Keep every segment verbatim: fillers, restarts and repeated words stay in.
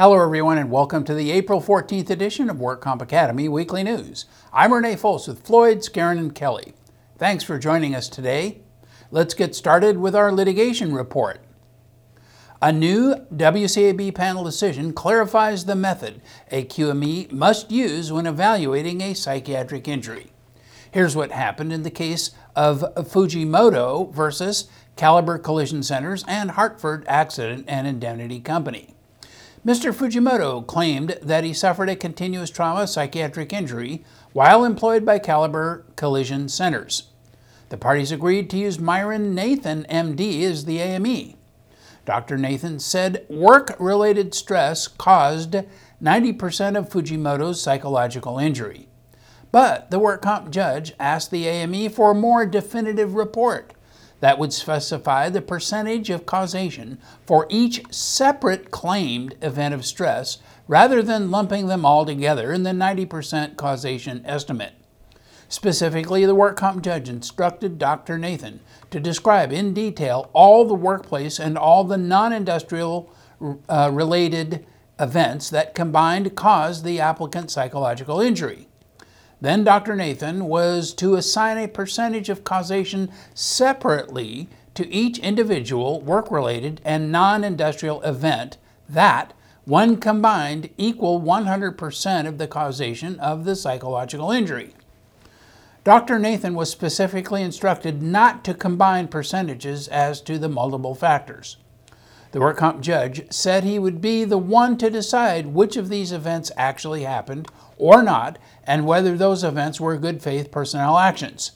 Hello everyone and welcome to the April fourteenth edition of Work Comp Academy Weekly News. I'm Renée Foulce with Floyd, Skarin, and Kelly. Thanks for joining us today. Let's get started with our litigation report. A new W C A B panel decision clarifies the method a Q M E must use when evaluating a psychiatric injury. Here's what happened in the case of Fujimoto versus Caliber Collision Centers and Hartford Accident and Indemnity Company. Mister Fujimoto claimed that he suffered a continuous trauma psychiatric injury while employed by Caliber Collision Centers. The parties agreed to use Myron Nathan, M D, as the A M E. Doctor Nathan said work-related stress caused ninety percent of Fujimoto's psychological injury. But the work comp judge asked the A M E for a more definitive report that would specify the percentage of causation for each separate claimed event of stress rather than lumping them all together in the ninety percent causation estimate. Specifically, the work comp judge instructed Doctor Nathan to describe in detail all the workplace and all the non-industrial uh, related events that combined caused the applicant's psychological injury. Then Doctor Nathan was to assign a percentage of causation separately to each individual work-related and non-industrial event that, when combined, equal one hundred percent of the causation of the psychological injury. Doctor Nathan was specifically instructed not to combine percentages as to the multiple factors. The work comp judge said he would be the one to decide which of these events actually happened or not, and whether those events were good faith personnel actions.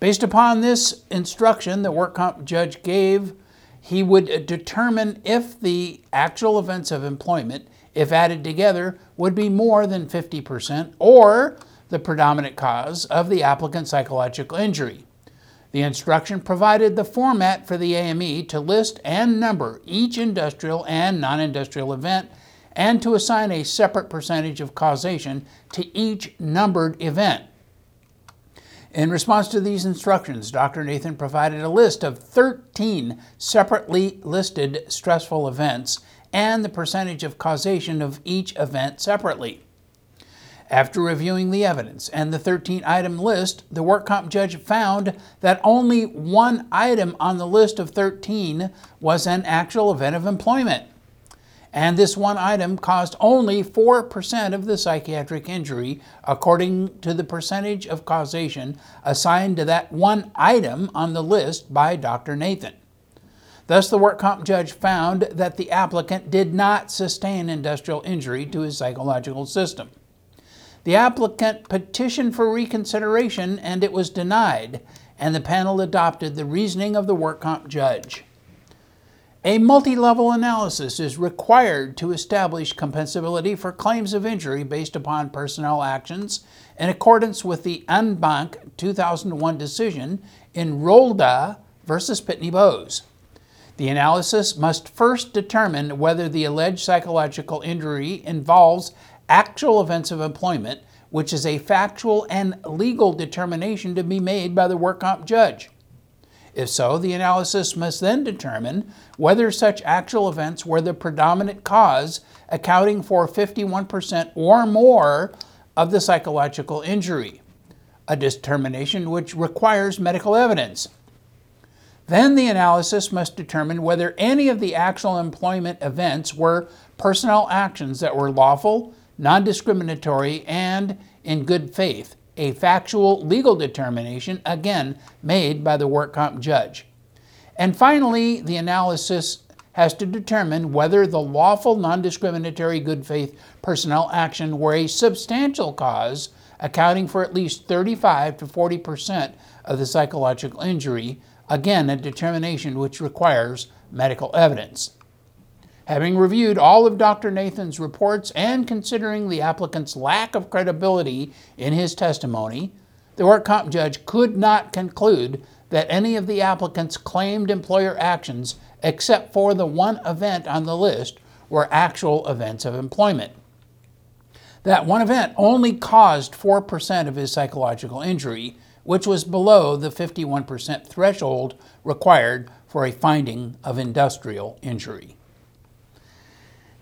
Based upon this instruction the work comp judge gave, he would determine if the actual events of employment, if added together, would be more than fifty percent or the predominant cause of the applicant's psychological injury. The instruction provided the format for the A M E to list and number each industrial and non-industrial event and to assign a separate percentage of causation to each numbered event. In response to these instructions, Doctor Nathan provided a list of thirteen separately listed stressful events and the percentage of causation of each event separately. After reviewing the evidence and the thirteen item list, the work comp judge found that only one item on the list of thirteen was an actual event of employment. And this one item caused only four percent of the psychiatric injury, according to the percentage of causation assigned to that one item on the list by Doctor Nathan. Thus, the work comp judge found that the applicant did not sustain industrial injury to his psychological system. The applicant petitioned for reconsideration and it was denied, and the panel adopted the reasoning of the work comp judge. A multi-level analysis is required to establish compensability for claims of injury based upon personnel actions in accordance with the en banc two thousand one decision in Rolda versus Pitney Bowes. The analysis must first determine whether the alleged psychological injury involves actual events of employment, which is a factual and legal determination to be made by the work comp judge. If so, the analysis must then determine whether such actual events were the predominant cause, accounting for fifty-one percent or more of the psychological injury, a determination which requires medical evidence. Then the analysis must determine whether any of the actual employment events were personnel actions that were lawful, non-discriminatory, and in good faith, a factual legal determination, again, made by the work comp judge. And finally, the analysis has to determine whether the lawful, non-discriminatory, good faith personnel action were a substantial cause, accounting for at least thirty-five to forty percent of the psychological injury, again, a determination which requires medical evidence. Having reviewed all of Doctor Nathan's reports and considering the applicant's lack of credibility in his testimony, the work comp judge could not conclude that any of the applicant's claimed employer actions, except for the one event on the list, were actual events of employment. That one event only caused four percent of his psychological injury, which was below the fifty-one percent threshold required for a finding of industrial injury.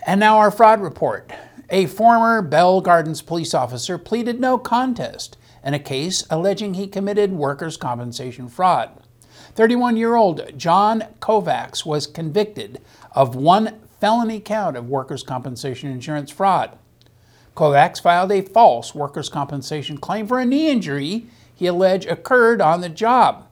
And now our fraud report. A former Bell Gardens police officer pleaded no contest in a case alleging he committed workers' compensation fraud. thirty-one-year-old John Kovacs was convicted of one felony count of workers' compensation insurance fraud. Kovacs filed a false workers' compensation claim for a knee injury he alleged occurred on the job.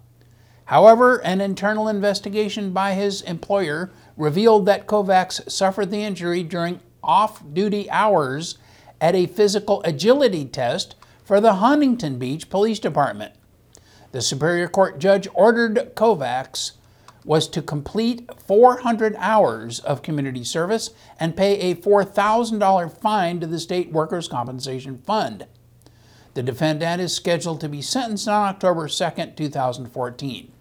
However, an internal investigation by his employer revealed that Kovacs suffered the injury during off-duty hours at a physical agility test for the Huntington Beach Police Department. The Superior Court judge ordered Kovacs was to complete four hundred hours of community service and pay a four thousand dollars fine to the state workers' compensation fund. The defendant is scheduled to be sentenced on October second, two thousand fourteen.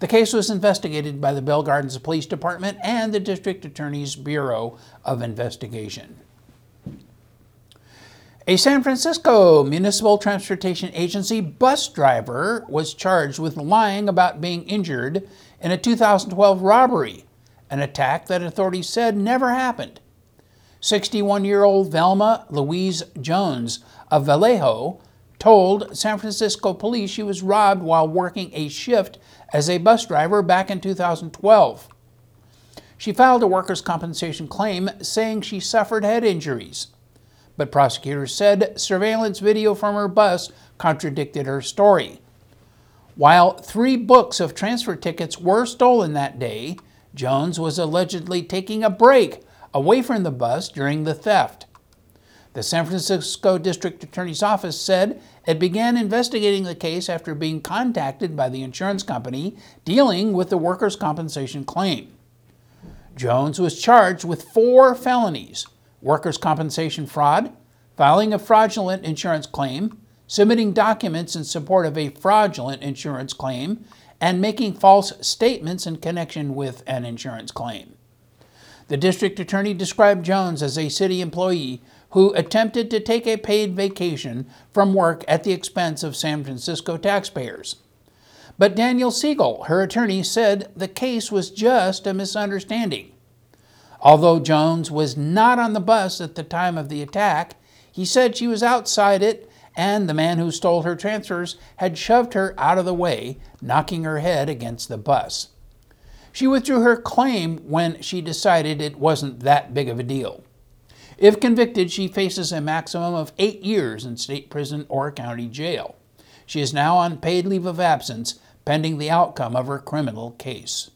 The case was investigated by the Bell Gardens Police Department and the District Attorney's Bureau of Investigation. A San Francisco Municipal Transportation Agency bus driver was charged with lying about being injured in a two thousand twelve robbery, an attack that authorities said never happened. sixty-one-year-old Velma Louise Jones of Vallejo told San Francisco police she was robbed while working a shift as a bus driver back in two thousand twelve. She filed a workers' compensation claim saying she suffered head injuries, but prosecutors said surveillance video from her bus contradicted her story. While three books of transfer tickets were stolen that day, Jones was allegedly taking a break away from the bus during the theft. The San Francisco District Attorney's Office said it began investigating the case after being contacted by the insurance company dealing with the workers' compensation claim. Jones was charged with four felonies: workers' compensation fraud, filing a fraudulent insurance claim, submitting documents in support of a fraudulent insurance claim, and making false statements in connection with an insurance claim. The district attorney described Jones as a city employee who attempted to take a paid vacation from work at the expense of San Francisco taxpayers. But Daniel Siegel, her attorney, said the case was just a misunderstanding. Although Jones was not on the bus at the time of the attack, he said she was outside it and the man who stole her transfers had shoved her out of the way, knocking her head against the bus. She withdrew her claim when she decided it wasn't that big of a deal. If convicted, she faces a maximum of eight years in state prison or county jail. She is now on paid leave of absence, pending the outcome of her criminal case.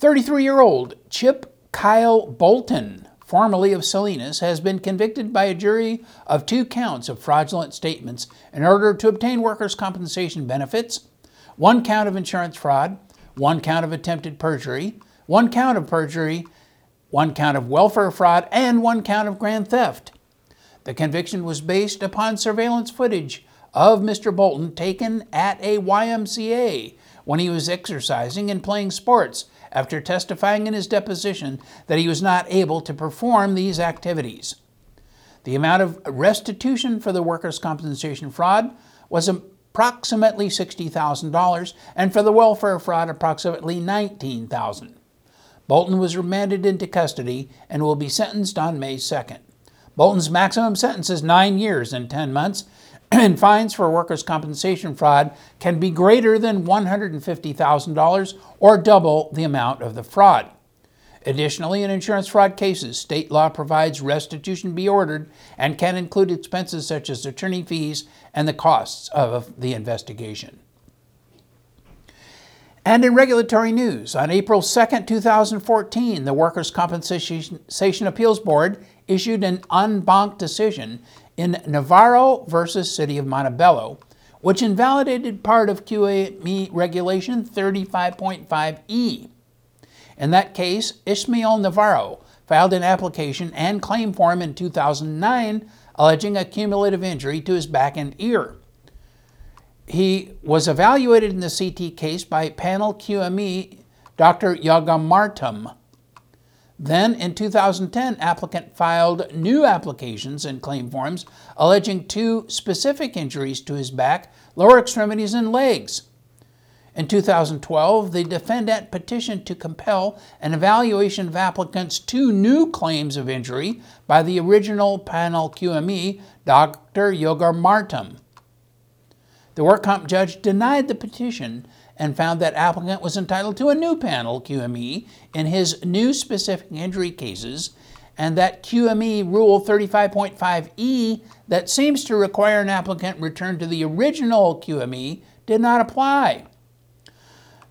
thirty-three-year-old Chip Kyle Bolton, formerly of Salinas, has been convicted by a jury of two counts of fraudulent statements in order to obtain workers' compensation benefits, one count of insurance fraud, one count of attempted perjury, one count of perjury, one count of welfare fraud, and one count of grand theft. The conviction was based upon surveillance footage of Mister Bolton taken at a Y M C A when he was exercising and playing sports after testifying in his deposition that he was not able to perform these activities. The amount of restitution for the workers' compensation fraud was approximately sixty thousand dollars and for the welfare fraud approximately nineteen thousand dollars. Bolton was remanded into custody and will be sentenced on May second. Bolton's maximum sentence is nine years and ten months, and fines for workers' compensation fraud can be greater than one hundred fifty thousand dollars or double the amount of the fraud. Additionally, in insurance fraud cases, state law provides restitution be ordered and can include expenses such as attorney fees and the costs of the investigation. And in regulatory news, on April second, two thousand fourteen, the Workers' Compensation Appeals Board issued an en banc decision in Navarro versus City of Montebello, which invalidated part of Q M E Regulation thirty-five point five E. In that case, Ishmael Navarro filed an application and claim form in two thousand nine alleging a cumulative injury to his back and ear. He was evaluated in the C T case by panel Q M E Doctor Yogamartum. Then, in two thousand ten, applicant filed new applications and claim forms alleging two specific injuries to his back, lower extremities, and legs. In two thousand twelve, the defendant petitioned to compel an evaluation of applicants' two new claims of injury by the original panel Q M E, Doctor Yogamartum. The work comp judge denied the petition and found that applicant was entitled to a new panel Q M E in his new specific injury cases, and that Q M E Rule thirty-five point five E that seems to require an applicant return to the original Q M E did not apply.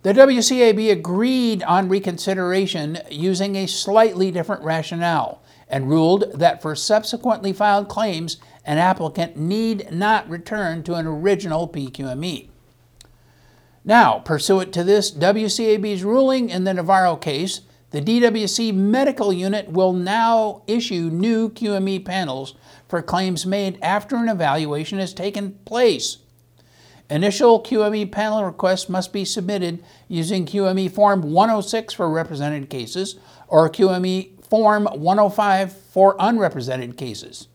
The W C A B agreed on reconsideration using a slightly different rationale and ruled that for subsequently filed claims, an applicant need not return to an original P Q M E. Now, pursuant to this W C A B's ruling in the Navarro case, the D W C medical unit will now issue new Q M E panels for claims made after an evaluation has taken place. Initial Q M E panel requests must be submitted using Q M E Form one oh six for represented cases or Q M E Form one oh five for unrepresented cases.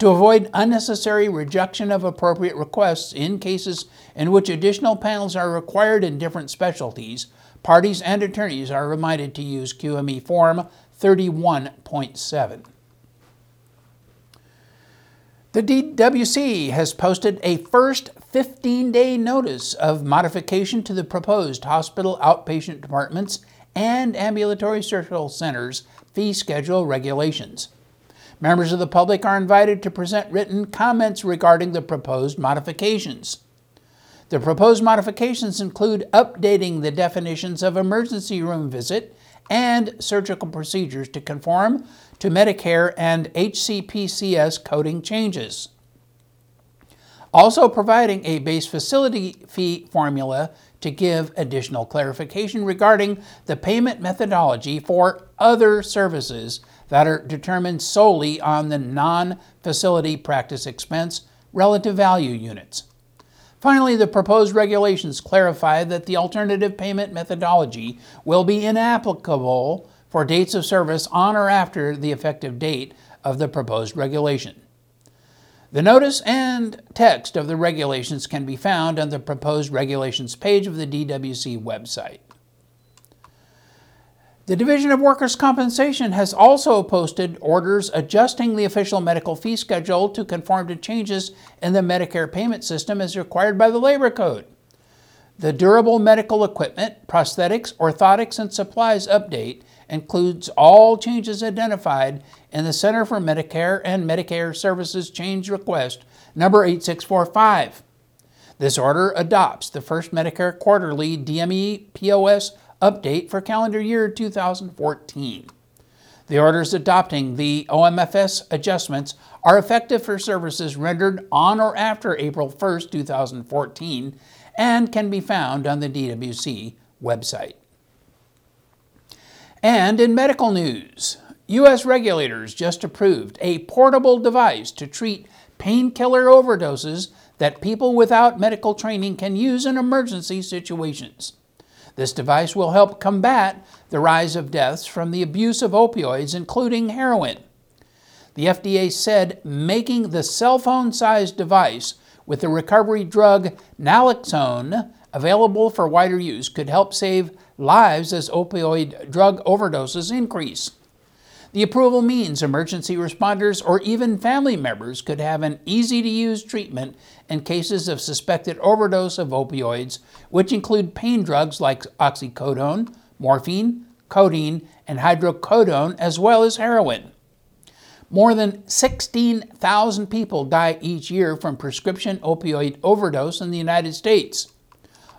To avoid unnecessary rejection of appropriate requests in cases in which additional panels are required in different specialties, parties and attorneys are reminded to use Q M E Form thirty-one point seven. The D W C has posted a first fifteen-day notice of modification to the proposed hospital outpatient departments and ambulatory surgical centers fee schedule regulations. Members of the public are invited to present written comments regarding the proposed modifications. The proposed modifications include updating the definitions of emergency room visit and surgical procedures to conform to Medicare and H C P C S coding changes. Also providing a base facility fee formula to give additional clarification regarding the payment methodology for other services that are determined solely on the non-facility practice expense relative value units. Finally, the proposed regulations clarify that the alternative payment methodology will be inapplicable for dates of service on or after the effective date of the proposed regulation. The notice and text of the regulations can be found on the proposed regulations page of the D W C website. The Division of Workers' Compensation has also posted orders adjusting the official medical fee schedule to conform to changes in the Medicare payment system as required by the Labor Code. The Durable Medical Equipment, Prosthetics, Orthotics, and Supplies update includes all changes identified in the Center for Medicare and Medicare Services Change Request number eight six four five. This order adopts the first Medicare Quarterly D M E P O S update for calendar year two thousand fourteen. The orders adopting the O M F S adjustments are effective for services rendered on or after April first, two thousand fourteen, and can be found on the D W C website. And in medical news, U S regulators just approved a portable device to treat painkiller overdoses that people without medical training can use in emergency situations. This device will help combat the rise of deaths from the abuse of opioids, including heroin. The F D A said making the cell phone-sized device with the recovery drug Naloxone available for wider use could help save lives as opioid drug overdoses increase. The approval means emergency responders or even family members could have an easy-to-use treatment in cases of suspected overdose of opioids, which include pain drugs like oxycodone, morphine, codeine, and hydrocodone, as well as heroin. More than sixteen thousand people die each year from prescription opioid overdose in the United States.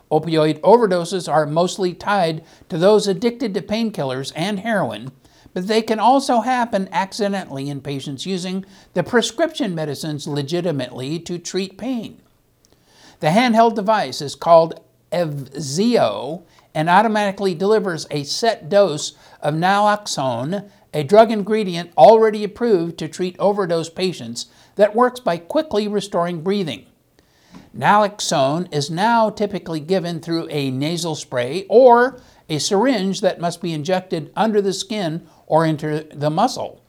Opioid overdoses are mostly tied to those addicted to painkillers and heroin, but they can also happen accidentally in patients using the prescription medicines legitimately to treat pain. The handheld device is called Evzio and automatically delivers a set dose of naloxone, a drug ingredient already approved to treat overdose patients that works by quickly restoring breathing. Naloxone is now typically given through a nasal spray or a syringe that must be injected under the skin or into the muscle.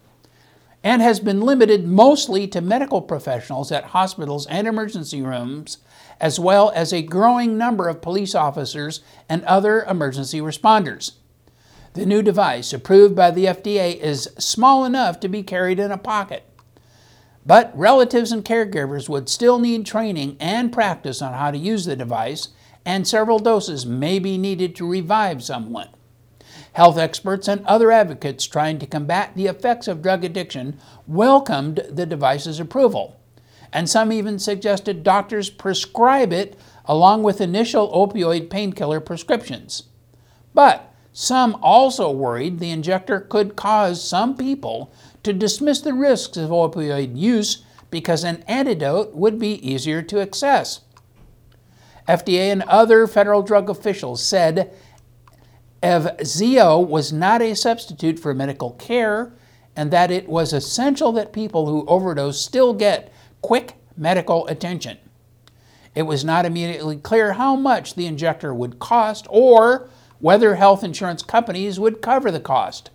and has been limited mostly to medical professionals at hospitals and emergency rooms, as well as a growing number of police officers and other emergency responders. The new device, approved by the F D A, is small enough to be carried in a pocket, but relatives and caregivers would still need training and practice on how to use the device, and several doses may be needed to revive someone. Health experts and other advocates trying to combat the effects of drug addiction welcomed the device's approval, and some even suggested doctors prescribe it along with initial opioid painkiller prescriptions. But some also worried the injector could cause some people to dismiss the risks of opioid use because an antidote would be easier to access. F D A and other federal drug officials said Evzio was not a substitute for medical care, and that it was essential that people who overdose still get quick medical attention. It was not immediately clear how much the injector would cost or whether health insurance companies would cover the cost.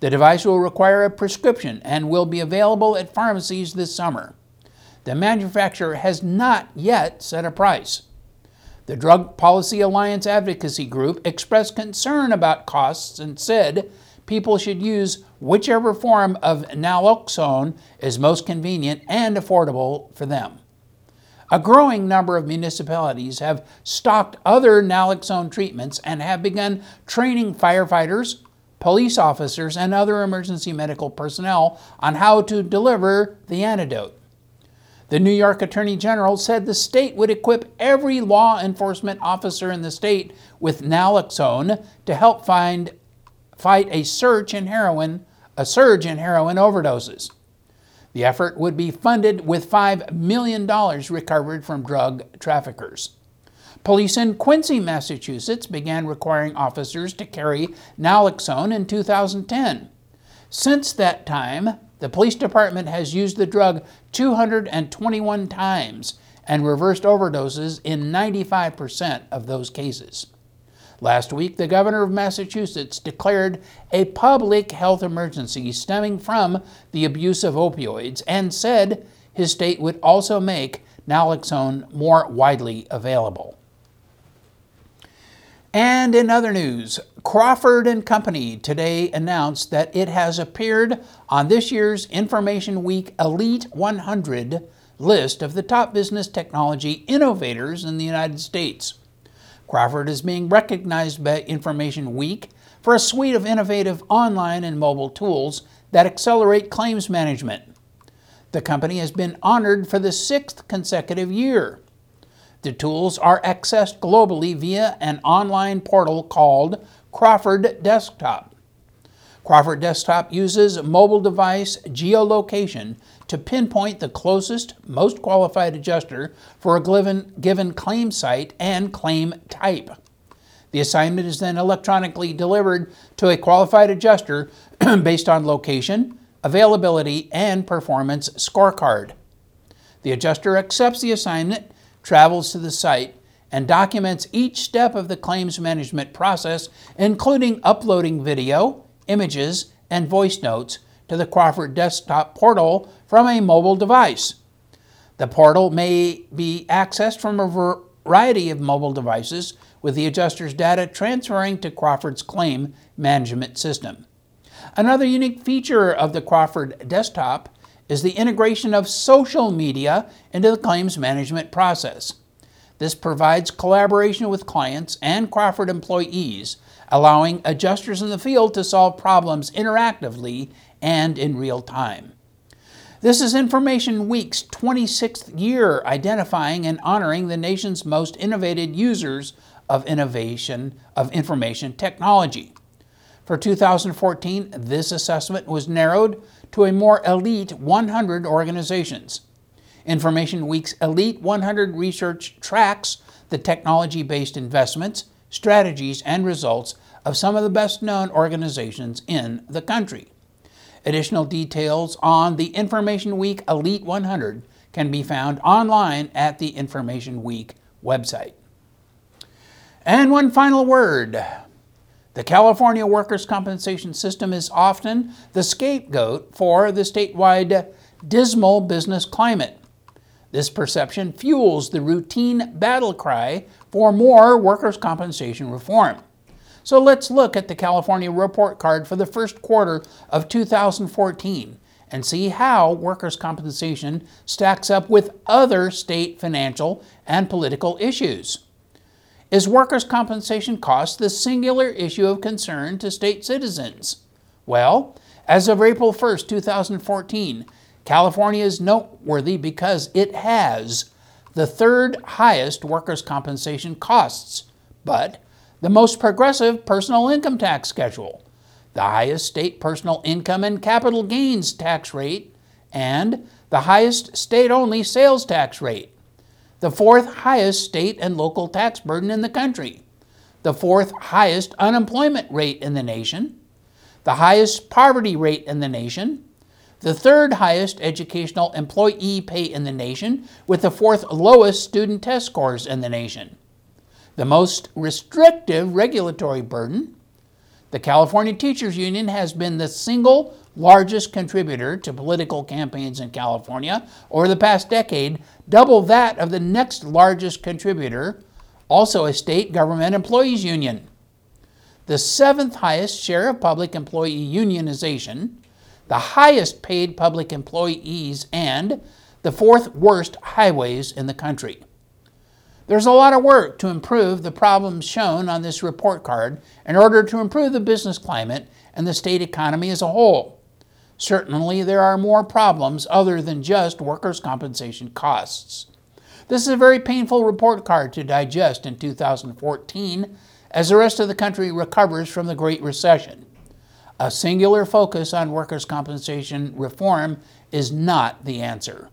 The device will require a prescription and will be available at pharmacies this summer. The manufacturer has not yet set a price. The Drug Policy Alliance Advocacy Group expressed concern about costs and said people should use whichever form of naloxone is most convenient and affordable for them. A growing number of municipalities have stocked other naloxone treatments and have begun training firefighters, police officers, and other emergency medical personnel on how to deliver the antidote. The New York Attorney General said the state would equip every law enforcement officer in the state with naloxone to help find, fight a surge in heroin, a surge in heroin overdoses. The effort would be funded with five million dollars recovered from drug traffickers. Police in Quincy, Massachusetts, began requiring officers to carry naloxone in two thousand ten. Since that time, the police department has used the drug two hundred twenty-one times and reversed overdoses in ninety-five percent of those cases. Last week, the governor of Massachusetts declared a public health emergency stemming from the abuse of opioids and said his state would also make naloxone more widely available. And in other news, Crawford and Company today announced that it has appeared on this year's Information Week Elite one hundred list of the top business technology innovators in the United States. Crawford is being recognized by Information Week for a suite of innovative online and mobile tools that accelerate claims management. The company has been honored for the sixth consecutive year. The tools are accessed globally via an online portal called Crawford Desktop. Crawford Desktop uses mobile device geolocation to pinpoint the closest, most qualified adjuster for a given, given claim site and claim type. The assignment is then electronically delivered to a qualified adjuster based on location, availability, and performance scorecard. The adjuster accepts the assignment, travels to the site, and documents each step of the claims management process, including uploading video, images, and voice notes to the Crawford Desktop portal from a mobile device. The portal may be accessed from a variety of mobile devices, with the adjuster's data transferring to Crawford's claim management system. Another unique feature of the Crawford Desktop is the integration of social media into the claims management process. This provides collaboration with clients and Crawford employees, allowing adjusters in the field to solve problems interactively and in real time. This is Information Week's twenty-sixth year identifying and honoring the nation's most innovative users of innovation of information technology. For two thousand fourteen, this assessment was narrowed to a more elite one hundred organizations. Information Week's Elite one hundred research tracks the technology-based investments, strategies, and results of some of the best-known organizations in the country. Additional details on the Information Week Elite one hundred can be found online at the Information Week website. And one final word. The California workers' compensation system is often the scapegoat for the statewide dismal business climate. This perception fuels the routine battle cry for more workers' compensation reform. So let's look at the California report card for the first quarter of two thousand fourteen and see how workers' compensation stacks up with other state financial and political issues. Is workers' compensation costs the singular issue of concern to state citizens? Well, as of April first, two thousand fourteen, California is noteworthy because it has the third highest workers' compensation costs, but the most progressive personal income tax schedule, the highest state personal income and capital gains tax rate, and the highest state-only sales tax rate, the fourth highest state and local tax burden in the country, the fourth highest unemployment rate in the nation, the highest poverty rate in the nation, the third highest educational employee pay in the nation, with the fourth lowest student test scores in the nation, the most restrictive regulatory burden. The California Teachers Union has been the single largest contributor to political campaigns in California over the past decade, double that of the next largest contributor, also a state government employees union, the seventh highest share of public employee unionization, the highest paid public employees, and the fourth worst highways in the country. There's a lot of work to improve the problems shown on this report card in order to improve the business climate and the state economy as a whole. Certainly, there are more problems other than just workers' compensation costs. This is a very painful report card to digest in two thousand fourteen as the rest of the country recovers from the Great Recession. A singular focus on workers' compensation reform is not the answer.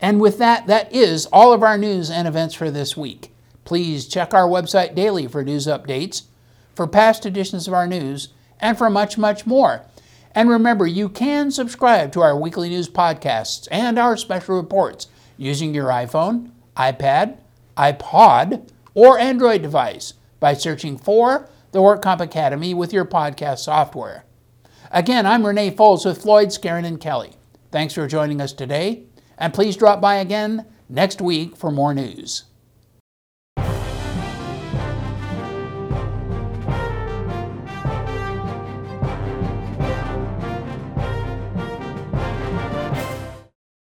And with that, that is all of our news and events for this week. Please check our website daily for news updates, for past editions of our news, and for much, much more. And remember, you can subscribe to our weekly news podcasts and our special reports using your iPhone, iPad, iPod, or Android device by searching for The Work Comp Academy with your podcast software. Again, I'm Renée Foulce with Floyd, Skarin, and Kelly. Thanks for joining us today, and please drop by again next week for more news.